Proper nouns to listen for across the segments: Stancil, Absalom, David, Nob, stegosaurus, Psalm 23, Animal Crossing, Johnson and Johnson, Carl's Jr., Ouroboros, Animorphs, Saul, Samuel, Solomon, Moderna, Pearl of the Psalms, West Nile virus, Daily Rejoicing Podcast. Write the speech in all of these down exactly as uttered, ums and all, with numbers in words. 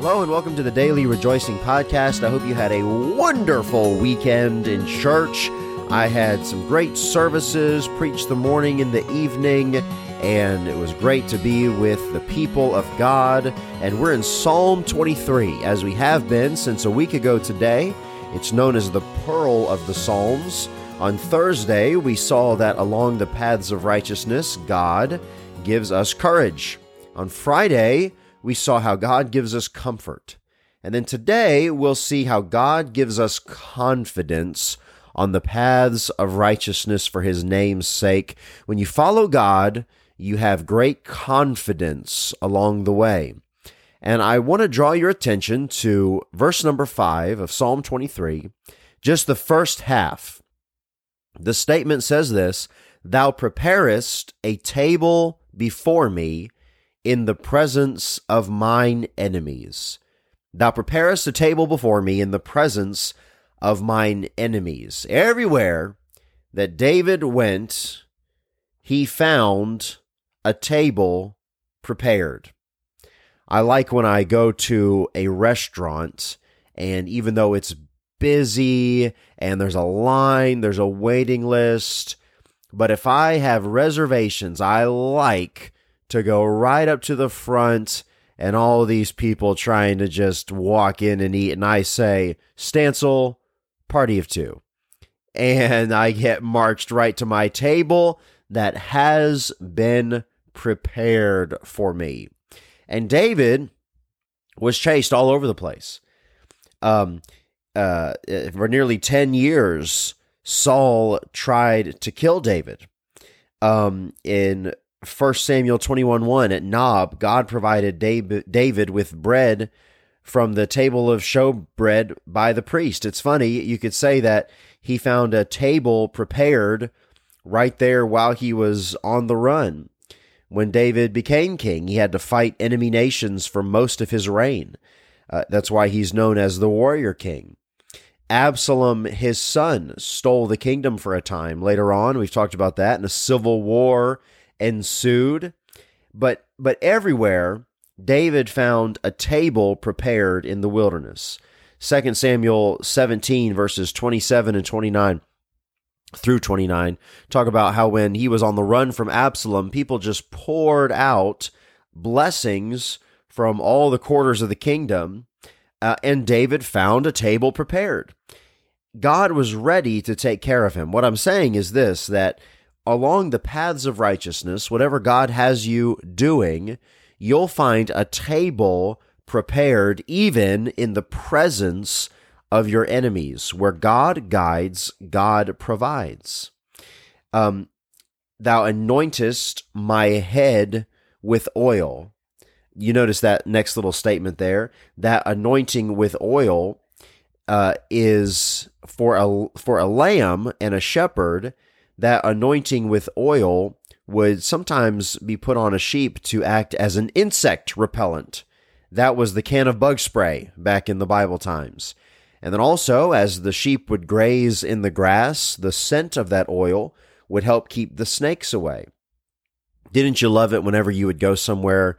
Hello and welcome to the Daily Rejoicing Podcast. I hope you had a wonderful weekend in church. I had some great services, preached the morning and the evening, and it was great to be with the people of God. And we're in Psalm twenty-three, as we have been since a week ago today. It's known as the Pearl of the Psalms. On Thursday, we saw that along the paths of righteousness, God gives us courage. On Friday, we saw how God gives us comfort. And then today, we'll see how God gives us confidence on the paths of righteousness for His name's sake. When you follow God, you have great confidence along the way. And I want to draw your attention to verse number five of Psalm twenty-three, just the first half. The statement says this: "Thou preparest a table before me in the presence of mine enemies." Thou preparest a table before me in the presence of mine enemies. Everywhere that David went, he found a table prepared. I like when I go to a restaurant, and even though it's busy and there's a line, there's a waiting list, but if I have reservations, I like to go right up to the front and all these people trying to just walk in and eat. And I say, "Stancil, party of two." And I get marched right to my table that has been prepared for me. And David was chased all over the place. Um, uh, for nearly ten years, Saul tried to kill David. Um, in First Samuel twenty-one one, at Nob, God provided David with bread from the table of showbread by the priest. It's funny, you could say that he found a table prepared right there while he was on the run. When David became king, he had to fight enemy nations for most of his reign. Uh, that's why he's known as the warrior king. Absalom, his son, stole the kingdom for a time. Later on, we've talked about that, in a civil war ensued, but but everywhere David found a table prepared in the wilderness. Second Samuel seventeen, verses twenty-seven and twenty-nine through twenty-nine, talk about how when he was on the run from Absalom, people just poured out blessings from all the quarters of the kingdom, uh, and David found a table prepared. God was ready to take care of him. What I'm saying is this, that along the paths of righteousness, whatever God has you doing, you'll find a table prepared even in the presence of your enemies. Where God guides, God provides. Um, Thou anointest my head with oil. You notice that next little statement there. That anointing with oil uh, is for a, for a lamb and a shepherd. That anointing with oil would sometimes be put on a sheep to act as an insect repellent. That was the can of bug spray back in the Bible times. And then also, as the sheep would graze in the grass, the scent of that oil would help keep the snakes away. Didn't you love it whenever you would go somewhere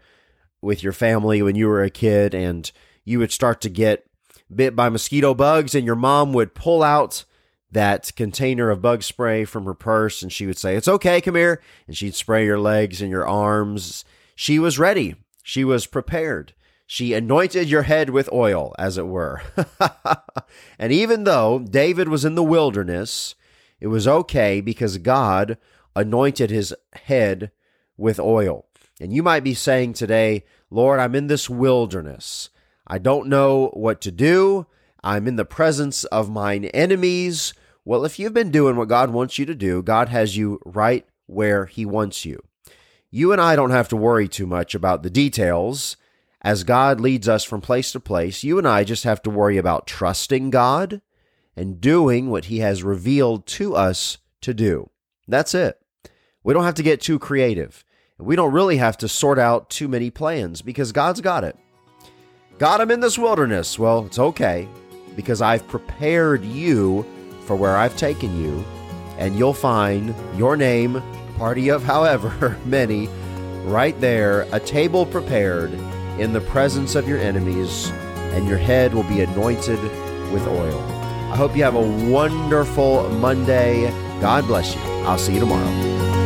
with your family when you were a kid and you would start to get bit by mosquito bugs, and your mom would pull out that container of bug spray from her purse, and she would say, "It's okay, come here." And she'd spray your legs and your arms. She was ready. She was prepared. She anointed your head with oil, as it were. And even though David was in the wilderness, it was okay because God anointed his head with oil. And you might be saying today, "Lord, I'm in this wilderness. I don't know what to do. I'm in the presence of mine enemies." Well, if you've been doing what God wants you to do, God has you right where He wants you. You and I don't have to worry too much about the details as God leads us from place to place. You and I just have to worry about trusting God and doing what He has revealed to us to do. That's it. We don't have to get too creative. We don't really have to sort out too many plans because God's got it. "God, I'm in this wilderness." Well, it's okay, because I've prepared you for where I've taken you, and you'll find your name, party of however many, right there, a table prepared in the presence of your enemies, and your head will be anointed with oil. I hope you have a wonderful Monday. God bless you. I'll see you tomorrow.